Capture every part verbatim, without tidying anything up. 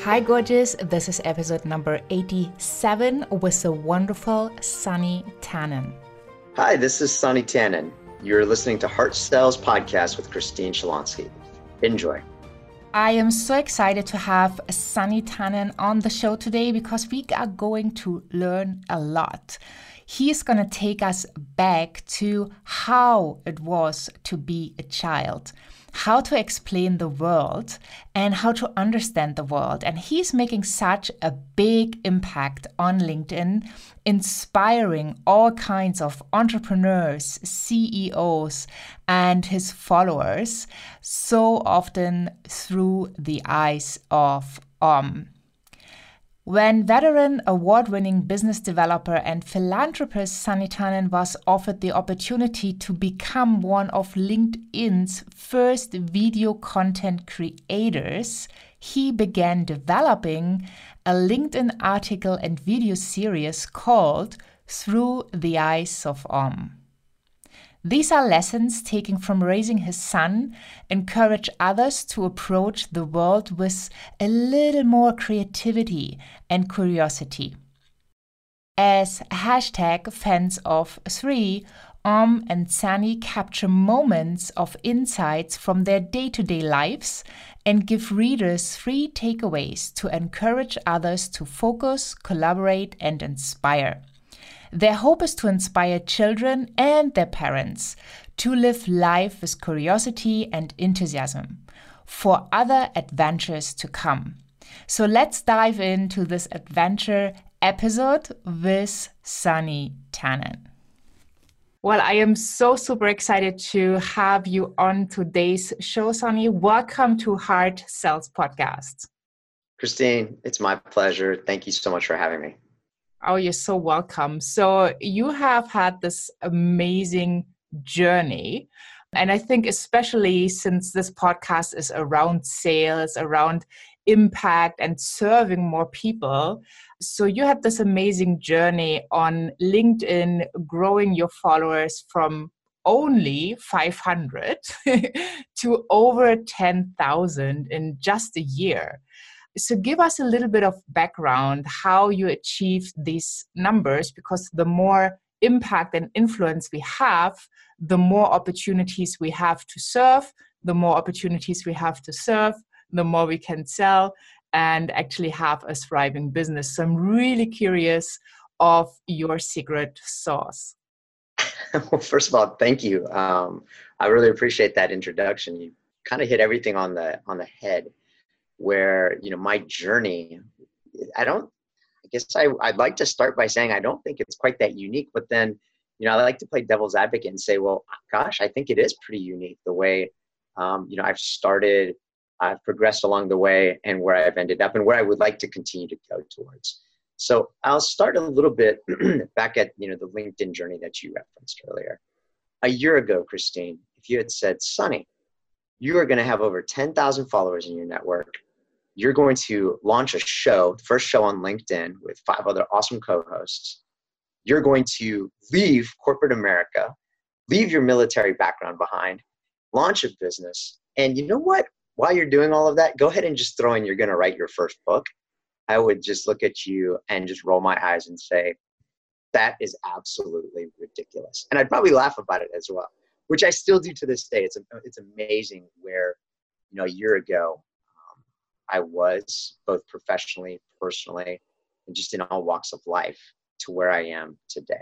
Hi gorgeous, this is episode number eighty-seven with the wonderful Sunny Tannan. Hi, this is Sunny Tannan. You're listening to Heart Sells Podcast with Christine Chalonsky. Enjoy. I am so excited to have Sunny Tannan on the show today because we are going to learn a lot. He's going to take us back to how it was to be a child, how to explain the world, and how to understand the world. And he's making such a big impact on LinkedIn, inspiring all kinds of entrepreneurs, C E Os, and his followers, so often through the eyes of Om. When veteran award-winning business developer and philanthropist Sunny Tannan was offered the opportunity to become one of LinkedIn's first video content creators, he began developing a LinkedIn article and video series called Through the Eyes of Om. These are lessons taken from raising his son, encourage others to approach the world with a little more creativity and curiosity. As hashtag fans of three, Om and Sunny capture moments of insights from their day-to-day lives and give readers three takeaways to encourage others to focus, collaborate, and inspire. Their hope is to inspire children and their parents to live life with curiosity and enthusiasm for other adventures to come. So let's dive into this adventure episode with Sunny Tannan. Well, I am so super excited to have you on today's show, Sunny. Welcome to Heart Sells Podcast. Christine, it's my pleasure. Thank you so much for having me. Oh, you're so welcome. So you have had this amazing journey. And I think especially since this podcast is around sales, around impact and serving more people. So you had this amazing journey on LinkedIn, growing your followers from only five hundred to over ten thousand in just a year. So give us a little bit of background, how you achieved these numbers, because the more impact and influence we have, the more opportunities we have to serve, the more opportunities we have to serve, the more we can sell and actually have a thriving business. So I'm really curious of your secret sauce. Well, first of all, thank you. Um, I really appreciate that introduction. You kind of hit everything on the on the head. Where, you know, my journey, I don't, I guess I, I'd like to start by saying I don't think it's quite that unique, but then, you know, I like to play devil's advocate and say, well, gosh, I think it is pretty unique the way, um, you know, I've started, I've progressed along the way and where I've ended up and where I would like to continue to go towards. So I'll start a little bit back at, you know, the LinkedIn journey that you referenced earlier. A year ago, Christine, if you had said, Sunny, you are going to have over ten thousand followers in your network. You're going to launch a show, the first show on LinkedIn with five other awesome co-hosts. You're going to leave corporate America, leave your military background behind, launch a business. And you know what? While you're doing all of that, go ahead and just throw in you're going to write your first book. I would just look at you and just roll my eyes and say, that is absolutely ridiculous. And I'd probably laugh about it as well, which I still do to this day. It's, it's amazing where, you know, a year ago, I was both professionally, personally, and just in all walks of life to where I am today.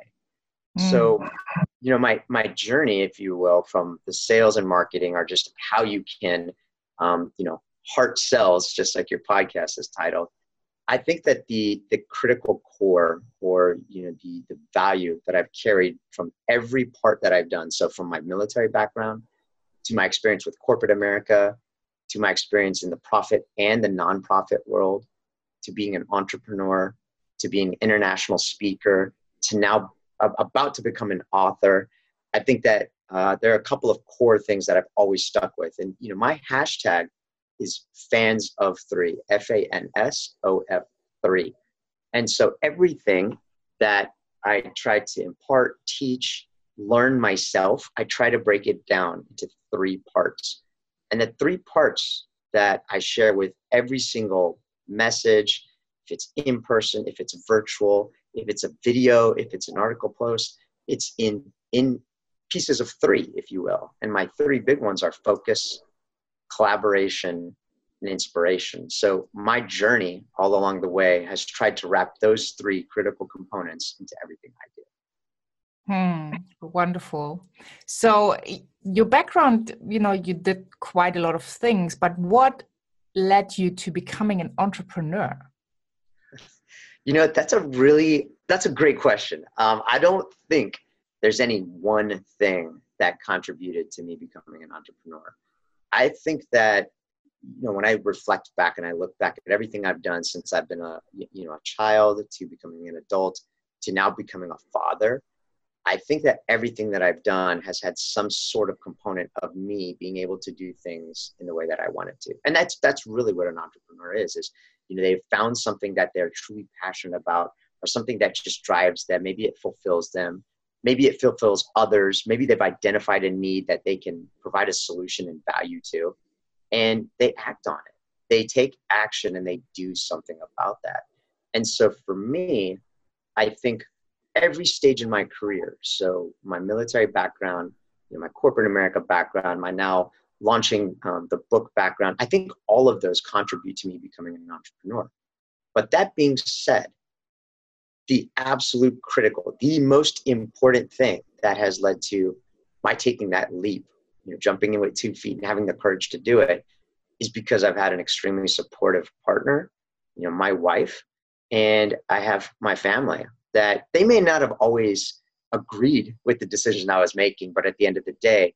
Mm. So, you know, my, my journey, if you will, from the sales and marketing are just how you can, um, you know, heart sells, just like your podcast is titled. I think that the, the critical core or, you know, the, the value that I've carried from every part that I've done. So from my military background to my experience with corporate America, to my experience in the profit and the nonprofit world, to being an entrepreneur, to being an international speaker, to now about to become an author. I think that uh, there are a couple of core things that I've always stuck with. And, you know, my hashtag is fans of three, F A N S O F three. And so everything that I try to impart, teach, learn myself, I try to break it down into three parts. And the three parts that I share with every single message, if it's in person, if it's virtual, if it's a video, if it's an article post, it's in, in pieces of three, if you will. And my three big ones are focus, collaboration, and inspiration. So my journey all along the way has tried to wrap those three critical components into everything I do. Hmm, wonderful. So your background, you know, you did quite a lot of things, but what led you to becoming an entrepreneur? You know, that's a really, that's a great question. Um, I don't think there's any one thing that contributed to me becoming an entrepreneur. I think that, you know, when I reflect back and I look back at everything I've done since I've been a, you know, a child to becoming an adult to now becoming a father, I think that everything that I've done has had some sort of component of me being able to do things in the way that I wanted to. And that's, that's really what an entrepreneur is, is, you know, they've found something that they're truly passionate about or something that just drives them. Maybe it fulfills them. Maybe it fulfills others. Maybe they've identified a need that they can provide a solution and value to, and they act on it. They take action and they do something about that. And so for me, I think every stage in my career, so my military background, you know, my corporate America background, my now launching um, the book background, I think all of those contribute to me becoming an entrepreneur. But that being said, the absolute critical, the most important thing that has led to my taking that leap, you know, jumping in with two feet and having the courage to do it, is because I've had an extremely supportive partner, you know, my wife, and I have my family. That they may not have always agreed with the decision I was making, but at the end of the day,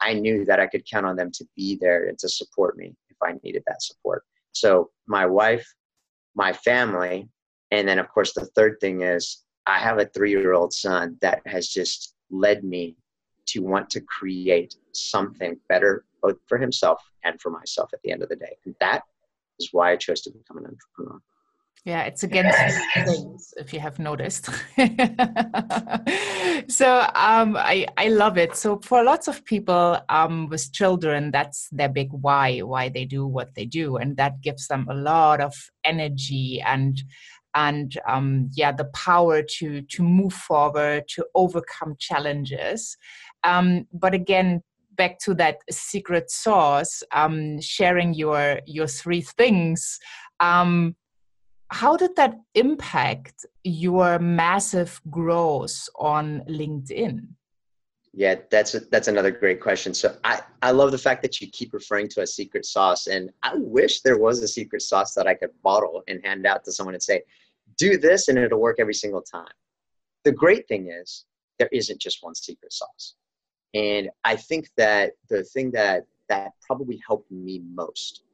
I knew that I could count on them to be there and to support me if I needed that support. So my wife, my family, and then of course the third thing is I have a three-year-old son that has just led me to want to create something better, both for himself and for myself at the end of the day. And that is why I chose to become an entrepreneur. Yeah, it's against things, if you have noticed. So um, I, I love it. So for lots of people um, with children, that's their big why, why they do what they do. And that gives them a lot of energy and, and um, yeah, the power to, to move forward, to overcome challenges. Um, but again, back to that secret sauce, um, sharing your, your three things, um, how did that impact your massive growth on LinkedIn? Yeah, that's a, that's another great question. So I, I love the fact that you keep referring to a secret sauce, and I wish there was a secret sauce that I could bottle and hand out to someone and say, do this and it'll work every single time. The great thing is there isn't just one secret sauce. And I think that the thing that, that probably helped me most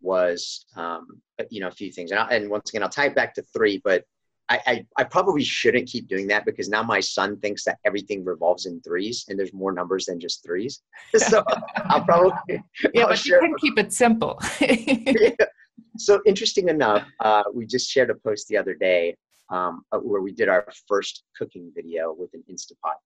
was, um, you know, a few things. And, I, and once again, I'll tie it back to three, but I, I, I probably shouldn't keep doing that because now my son thinks that everything revolves in threes and there's more numbers than just threes. So I'll probably... Yeah, I'll but share. You can keep it simple. Yeah. So interesting enough, uh, we just shared a post the other day um, where we did our first cooking video with an Instapot.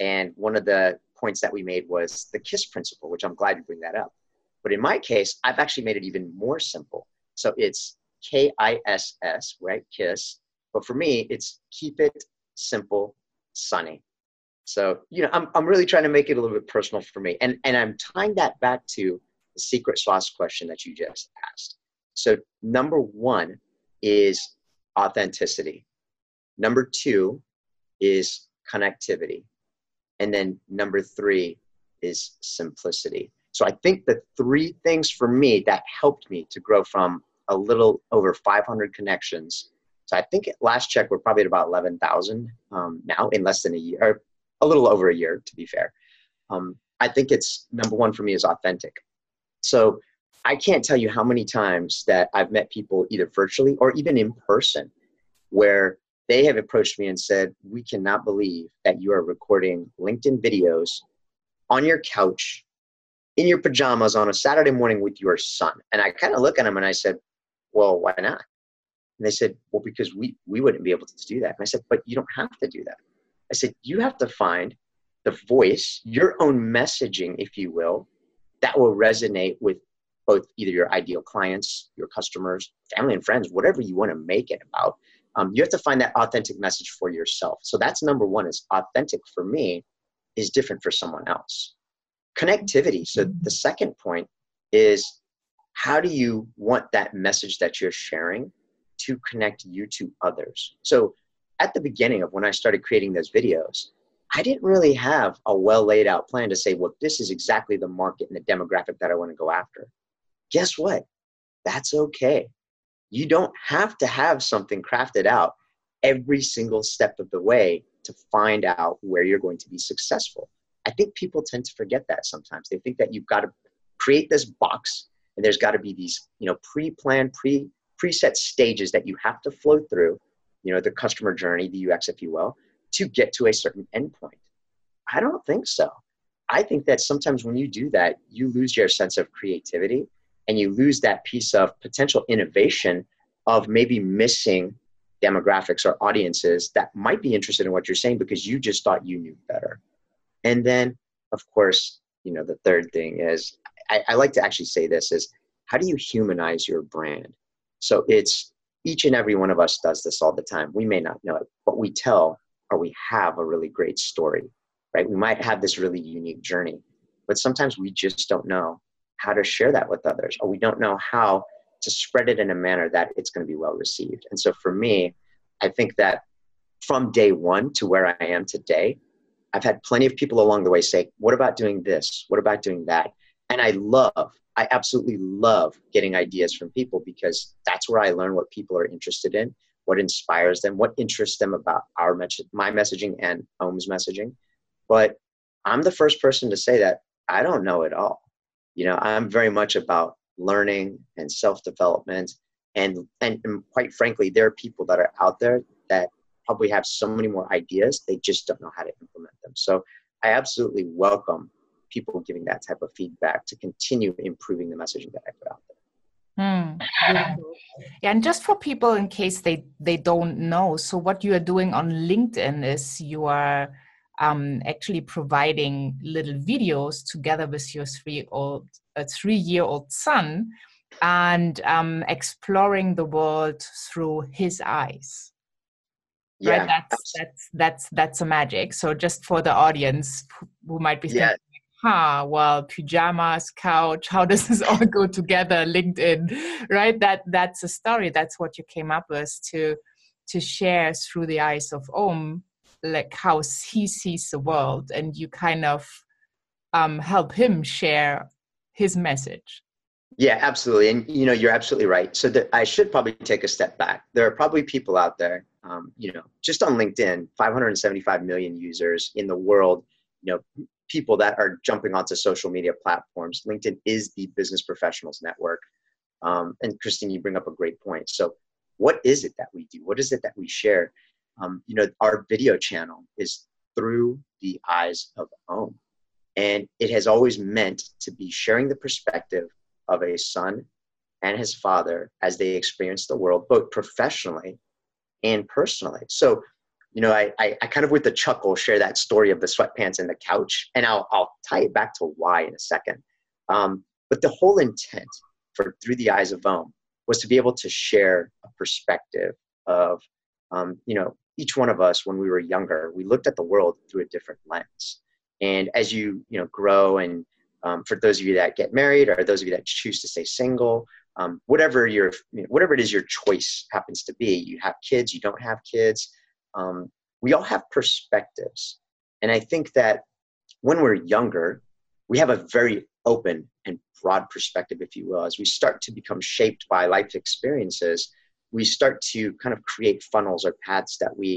And one of the points that we made was the KISS principle, which I'm glad you bring that up. But in my case, I've actually made it even more simple. So it's K I S S, right? KISS. But for me, it's keep it simple, sunny. So, you know, I'm, I'm really trying to make it a little bit personal for me. And, and I'm tying that back to the secret sauce question that you just asked. So number one is authenticity. Number two is connectivity. And then number three is simplicity. So I think the three things for me that helped me to grow from a little over five hundred connections. So I think at last check, we're probably at about eleven thousand um, now in less than a year, or a little over a year, to be fair. Um, I think it's number one for me is authentic. So I can't tell you how many times that I've met people either virtually or even in person where they have approached me and said, we cannot believe that you are recording LinkedIn videos on your couch in your pajamas on a Saturday morning with your son. And I kind of look at him and I said, well, why not? And they said, well, because we, we wouldn't be able to do that. And I said, but you don't have to do that. I said, you have to find the voice, your own messaging, if you will, that will resonate with both either your ideal clients, your customers, family and friends, whatever you want to make it about, um, you have to find that authentic message for yourself. So that's number one, is authentic for me is different for someone else. Connectivity. So the second point is, how do you want that message that you're sharing to connect you to others? So at the beginning of when I started creating those videos, I didn't really have a well laid out plan to say, well, this is exactly the market and the demographic that I want to go after. Guess what? That's okay. You don't have to have something crafted out every single step of the way to find out where you're going to be successful. I think people tend to forget that sometimes. They think that you've got to create this box and there's got to be these, you know, pre-planned, pre preset stages that you have to flow through, you know, the customer journey, the U X, if you will, to get to a certain endpoint. I don't think so. I think that sometimes when you do that, you lose your sense of creativity and you lose that piece of potential innovation of maybe missing demographics or audiences that might be interested in what you're saying because you just thought you knew better. And then, of course, you know, the third thing is, I, I like to actually say this, is how do you humanize your brand? So it's each and every one of us does this all the time. We may not know it, but we tell or we have a really great story, right? We might have this really unique journey, but sometimes we just don't know how to share that with others, or we don't know how to spread it in a manner that it's going to be well received. And so for me, I think that from day one to where I am today, I've had plenty of people along the way say, what about doing this? What about doing that? And I love, I absolutely love getting ideas from people, because that's where I learn what people are interested in, what inspires them, what interests them about our message, my messaging and Om's messaging. But I'm the first person to say that I don't know it all. You know, I'm very much about learning and self-development. And, and, and quite frankly, there are people that are out there that probably have so many more ideas. They just don't know how to implement them. So I absolutely welcome people giving that type of feedback to continue improving the messaging that I put out there. Mm, yeah. yeah, and just for people in case they, they don't know, so what you are doing on LinkedIn is you are um, actually providing little videos together with your three-year-old, uh, three-year-old son, and um, exploring the world through his eyes. Yeah, right? that's, that's that's that's a magic. So just for the audience who might be thinking, yeah. Huh, well, pajamas, couch, how does this all go together? LinkedIn, right? That that's a story. That's what you came up with to to share through the eyes of Om, like how he sees the world, and you kind of um, help him share his message. Yeah, absolutely. And you know, you're absolutely right. So the, I should probably take a step back. There are probably people out there, um, you know, just on LinkedIn, five hundred seventy-five million users in the world, you know, people that are jumping onto social media platforms. LinkedIn is the business professionals network. Um, and Christine, you bring up a great point. So what is it that we do? What is it that we share? Um, you know, our video channel is Through the Eyes of Om. And it has always meant to be sharing the perspective of a son and his father as they experience the world, both professionally and personally. So you know, I, I, I kind of with a chuckle share that story of the sweatpants and the couch, and I'll, I'll tie it back to why in a second. Um, but the whole intent for Through the Eyes of Om was to be able to share a perspective of, um, you know, each one of us when we were younger, we looked at the world through a different lens. And as you, you know, grow, and um, for those of you that get married, or those of you that choose to stay single, um, whatever your, you know, whatever it is your choice happens to be, you have kids, you don't have kids, Um, we all have perspectives. And I think that when we're younger, we have a very open and broad perspective, if you will. As we start to become shaped by life experiences, we start to kind of create funnels or paths that we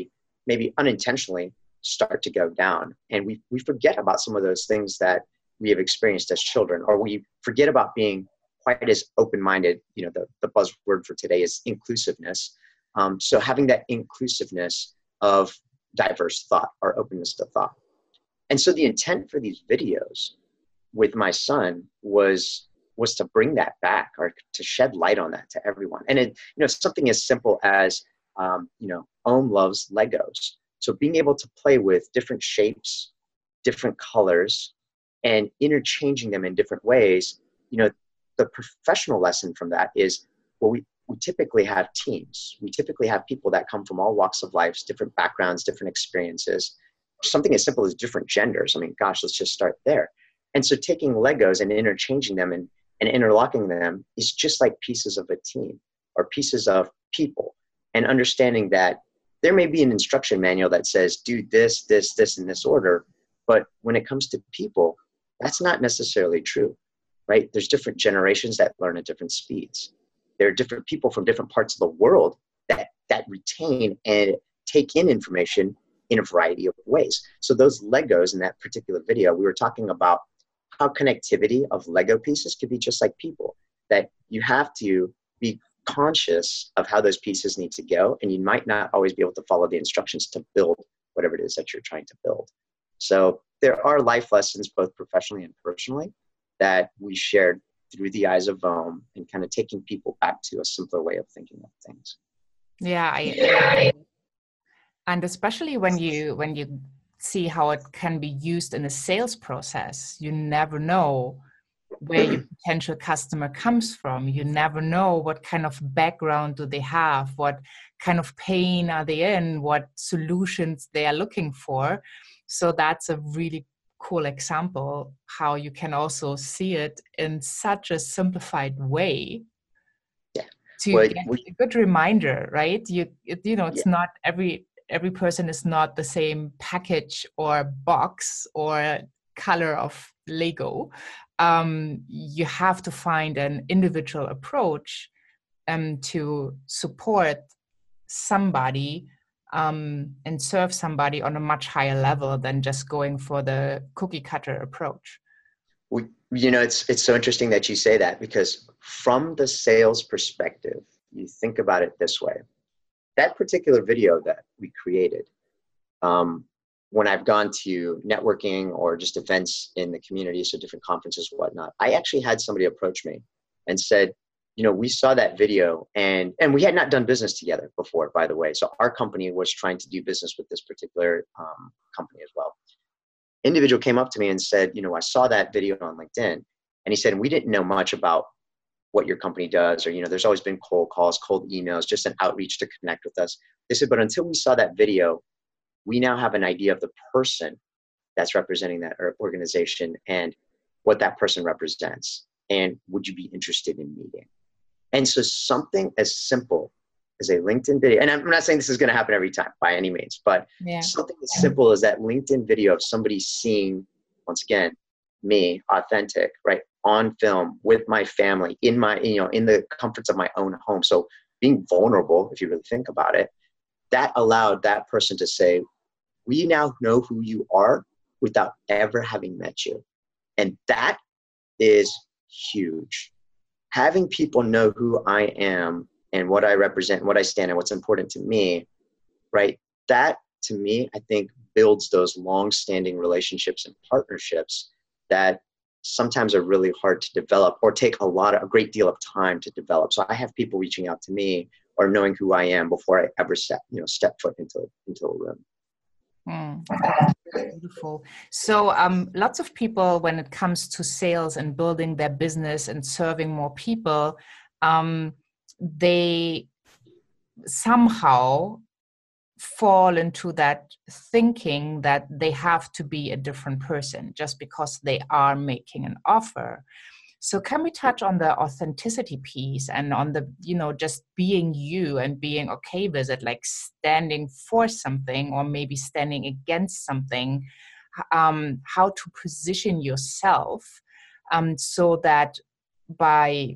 maybe unintentionally start to go down. And we, we forget about some of those things that we have experienced as children, or we forget about being quite as open-minded. You know, the, the buzzword for today is inclusiveness. Um, so having that inclusiveness of diverse thought or openness to thought. And so the intent for these videos with my son was was to bring that back, or to shed light on that to everyone. And it, you know, something as simple as um, you know, Om loves Legos. So being able to play with different shapes, different colors, and interchanging them in different ways, you know, the professional lesson from that is, well, we, we typically have teams. We typically have people that come from all walks of life, different backgrounds, different experiences, something as simple as different genders. I mean, gosh, let's just start there. And so taking Legos and interchanging them and, and interlocking them is just like pieces of a team or pieces of people, and understanding that there may be an instruction manual that says, do this, this, this, in this order. But when it comes to people, that's not necessarily true, right? There's different generations that learn at different speeds. There are different people from different parts of the world that, that retain and take in information in a variety of ways. So those Legos in that particular video, we were talking about how connectivity of Lego pieces could be just like people, that you have to be conscious of how those pieces need to go, and you might not always be able to follow the instructions to build whatever it is that you're trying to build. So there are life lessons, both professionally and personally, that we shared through the eyes of Om, and kind of taking people back to a simpler way of thinking of things. Yeah, I, yeah. And especially when you when you see how it can be used in a sales process, you never know where your potential customer comes from. You never know what kind of background do they have, what kind of pain are they in, what solutions they are looking for. So that's a really cool example how you can also see it in such a simplified way. Yeah. To well, get we, a good reminder, right? You it, you know, it's yeah. not every every person is not the same package or box or color of Lego. Um, you have to find an individual approach um, to support somebody um, and serve somebody on a much higher level than just going for the cookie cutter approach. We, you know, it's, it's so interesting that you say that, because from the sales perspective, you think about it this way. That particular video that we created, um, when I've gone to networking or just events in the community, so different conferences, whatnot, I actually had somebody approach me and said, you know, we saw that video, and, and we had not done business together before, by the way. So our company was trying to do business with this particular um, company as well. Individual came up to me and said, you know, I saw that video on LinkedIn. And he said, we didn't know much about what your company does, or, you know, there's always been cold calls, cold emails, just an outreach to connect with us. They said, but until we saw that video, we now have an idea of the person that's representing that organization and what that person represents. And would you be interested in meeting? And so something as simple as a LinkedIn video, and I'm not saying this is going to happen every time by any means, but yeah. something as simple as that LinkedIn video of somebody seeing, once again, me, authentic, right, on film with my family, in my, you know, in the comforts of my own home. So being vulnerable, if you really think about it, that allowed that person to say, we now know who you are without ever having met you. And that is huge. Having people know who I am and what I represent, and what I stand and what's important to me, right? That to me, I think builds those long-standing relationships and partnerships that sometimes are really hard to develop or take a lot of, a great deal of time to develop. So I have people reaching out to me or knowing who I am before I ever step, you know, step foot into, into a room. Mm, that's beautiful. So um, lots of people, when it comes to sales and building their business and serving more people, um, they somehow fall into that thinking that they have to be a different person just because they are making an offer. So can we touch on the authenticity piece and on the, you know, just being you and being okay with it, like standing for something or maybe standing against something, um, how to position yourself um, so that by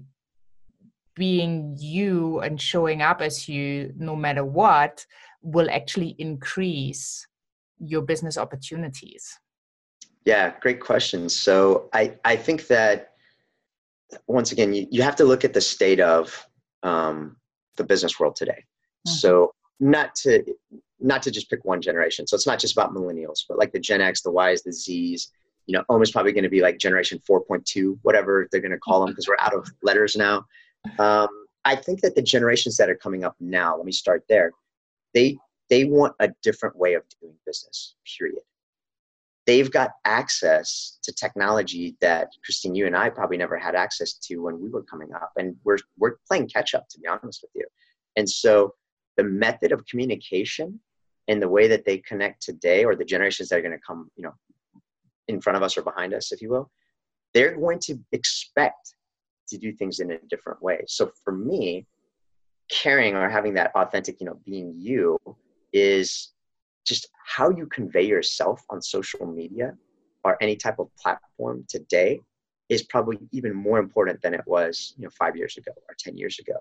being you and showing up as you no matter what will actually increase your business opportunities? Yeah, great question. So I, I think that once again, you, you have to look at the state of um, the business world today. Mm-hmm. So not to not to just pick one generation. So it's not just about millennials, but like the Gen X, the Y's, the Z's. You know, Om is probably going to be like generation four point two, whatever they're going to call them, because we're out of letters now. Um, I think that the generations that are coming up now, let me start there, they they want a different way of doing business, period. they've got access to technology that, Christine, you and I probably never had access to when we were coming up. And we're, we're playing catch up, to be honest with you. And so the method of communication and the way that they connect today, or the generations that are going to come, you know, in front of us or behind us, if you will, they're going to expect to do things in a different way. So for me, caring or having that authentic, you know, being you is just how you convey yourself on social media or any type of platform today is probably even more important than it was, you know, five years ago or ten years ago.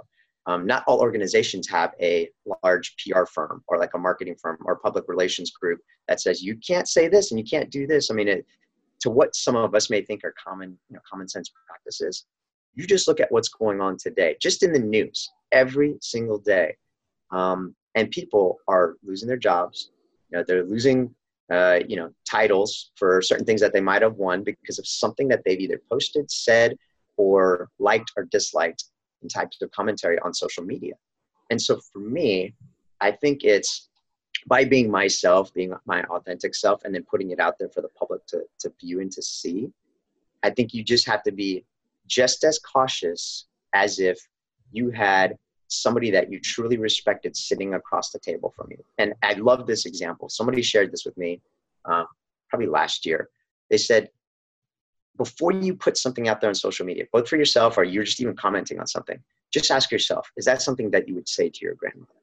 Um, not all organizations have a large P R firm or like a marketing firm or public relations group that says, you can't say this and you can't do this. I mean, it, to what some of us may think are common, you know, common sense practices, you just look at what's going on today, just in the news every single day. Um, and people are losing their jobs. You know, they're losing, uh, you know, titles for certain things that they might have won because of something that they've either posted, said, or liked or disliked in types of commentary on social media. And so for me, I think it's by being myself, being my authentic self, and then putting it out there for the public to, to view and to see. I think you just have to be just as cautious as if you had somebody that you truly respected sitting across the table from you. And I love this example. Somebody shared this with me uh, probably last year. They said, before you put something out there on social media, both for yourself or you're just even commenting on something, just ask yourself, is that something that you would say to your grandmother?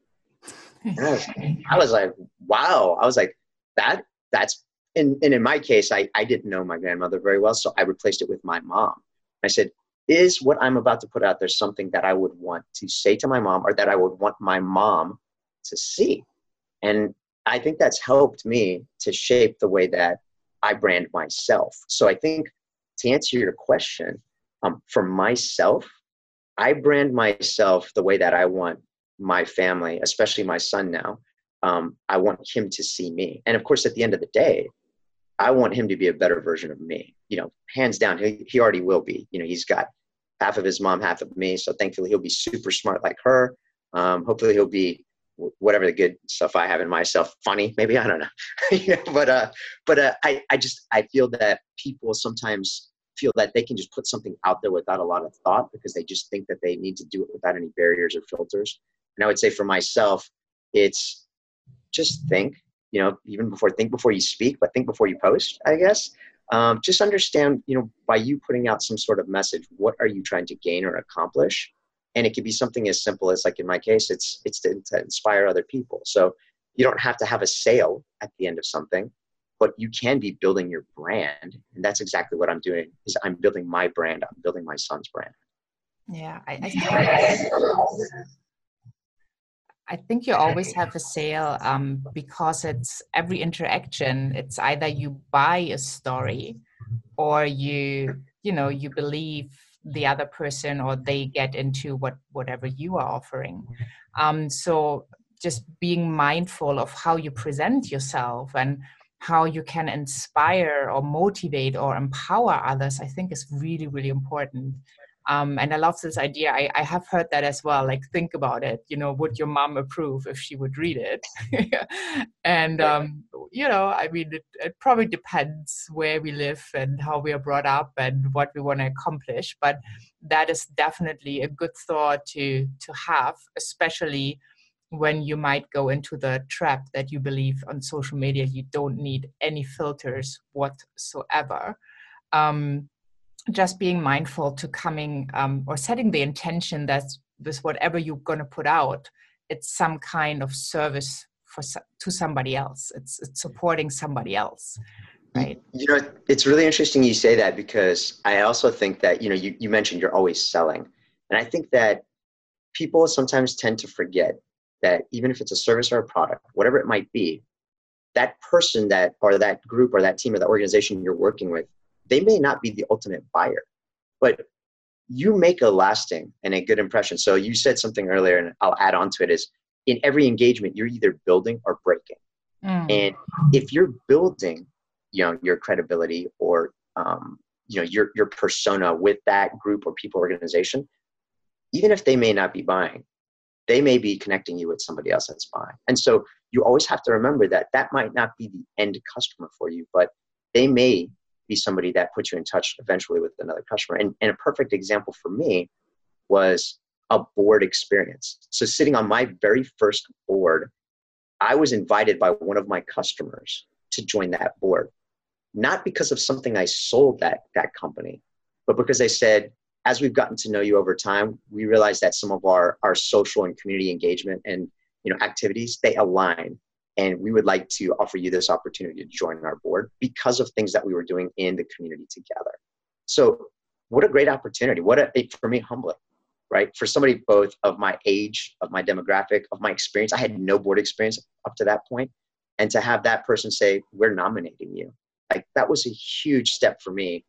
And I, was, I was like, wow. I was like, that, that's, and, and in my case, I, I didn't know my grandmother very well. So I replaced it with my mom. I said, is what I'm about to put out there something that I would want to say to my mom or that I would want my mom to see? And I think that's helped me to shape the way that I brand myself. So I think to answer your question, um, for myself, I brand myself the way that I want my family, especially my son now, um, I want him to see me. And of course, at the end of the day, I want him to be a better version of me. You know, hands down, he, he already will be. You know, he's got half of his mom, half of me. So thankfully, he'll be super smart like her. Um, hopefully, he'll be whatever the good stuff I have in myself, funny, maybe, I don't know. you know but uh, but uh, I, I just, I feel that people sometimes feel that they can just put something out there without a lot of thought because they just think that they need to do it without any barriers or filters. And I would say for myself, it's just think, you know, even before, think before you speak, but think before you post, I guess. Um, just understand, you know, by you putting out some sort of message, what are you trying to gain or accomplish? And it could be something as simple as, like in my case, it's it's to, to inspire other people. So you don't have to have a sale at the end of something, but you can be building your brand. And that's exactly what I'm doing, is I'm building my brand. I'm building my son's brand. Yeah. I, I think I think you always have a sale um, because it's every interaction. It's either you buy a story or you, you know, you believe the other person or they get into what whatever you are offering. Um, so just being mindful of how you present yourself and how you can inspire or motivate or empower others, I think is really, really important. Um, and I love this idea. I, I have heard that as well. Like, think about it. You know, would your mom approve if she would read it? and, um, you know, I mean, it, it probably depends where we live and how we are brought up and what we want to accomplish. But that is definitely a good thought to, to have, especially when you might go into the trap that you believe on social media you don't need any filters whatsoever. Um, just being mindful to coming um, or setting the intention that with whatever you're going to put out, it's some kind of service for to somebody else. It's, it's supporting somebody else, right? You know, it's really interesting you say that, because I also think that, you know, you, you mentioned you're always selling. And I think that people sometimes tend to forget that even if it's a service or a product, whatever it might be, that person that, or that group or that team or that organization you're working with, they may not be the ultimate buyer, but you make a lasting and a good impression. So you said something earlier, and I'll add on to it, is in every engagement, you're either building or breaking. Mm. And if you're building, you know, your credibility or, um, you know, your, your persona with that group or people organization, even if they may not be buying, they may be connecting you with somebody else that's buying. And so you always have to remember that that might not be the end customer for you, but they may be somebody that puts you in touch eventually with another customer. And, and a perfect example for me was a board experience. So sitting on my very first board, I was invited by one of my customers to join that board, not because of something I sold that, that company, but because they said, as we've gotten to know you over time, we realize that some of our, our social and community engagement and, you know, activities, they align. And we would like to offer you this opportunity to join our board because of things that we were doing in the community together. So what a great opportunity. What a, for me, humbling, right? For somebody both of my age, of my demographic, of my experience, I had no board experience up to that point. And to have that person say, we're nominating you. Like, that was a huge step for me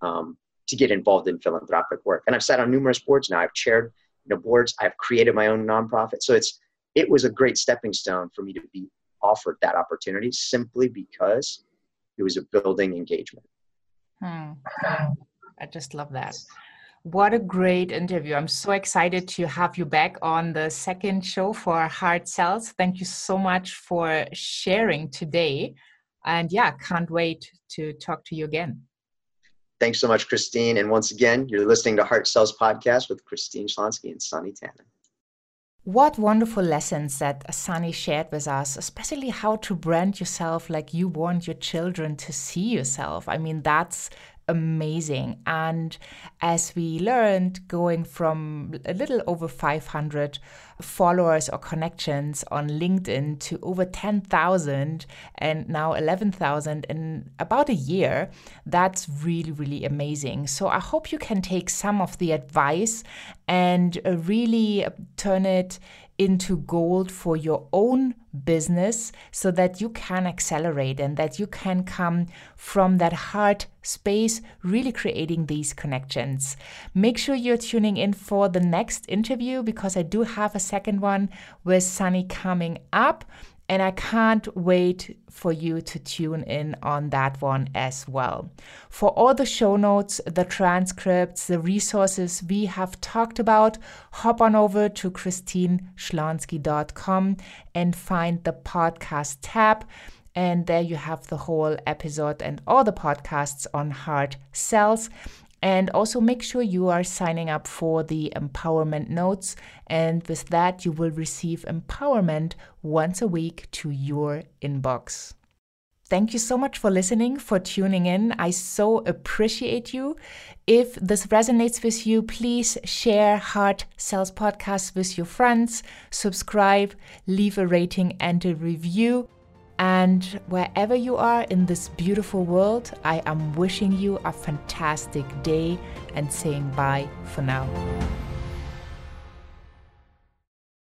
um, to get involved in philanthropic work. And I've sat on numerous boards now. I've chaired, you know, boards. I've created my own nonprofit. So it's, it was a great stepping stone for me to be offered that opportunity simply because it was a building engagement. Hmm. I just love that. What a great interview. I'm so excited to have you back on the second show for Heart Sells. Thank you so much for sharing today. And yeah, can't wait to talk to you again. Thanks so much, Christine. And once again, you're listening to Heart Sells Podcast with Christine Chalonsky and Sunny Tannan. What wonderful lessons that Sunny shared with us, especially how to brand yourself like you want your children to see yourself. I mean, that's amazing. And as we learned, going from a little over five hundred followers or connections on LinkedIn to over ten thousand and now eleven thousand in about a year, that's really, really amazing. So I hope you can take some of the advice and really turn it into gold for your own business so that you can accelerate and that you can come from that heart space, really creating these connections. Make sure you're tuning in for the next interview, because I do have a second one with Sunny coming up, and I can't wait for you to tune in on that one as well. For all the show notes, the transcripts, the resources we have talked about, hop on over to christine schlonsky dot com and find the podcast tab. And there you have the whole episode and all the podcasts on Heart Sells. And also make sure you are signing up for the empowerment notes. And with that, you will receive empowerment once a week to your inbox. Thank you so much for listening, for tuning in. I so appreciate you. If this resonates with you, please share Heart Sells Podcast with your friends, subscribe, leave a rating and a review. And wherever you are in this beautiful world, I am wishing you a fantastic day and saying bye for now.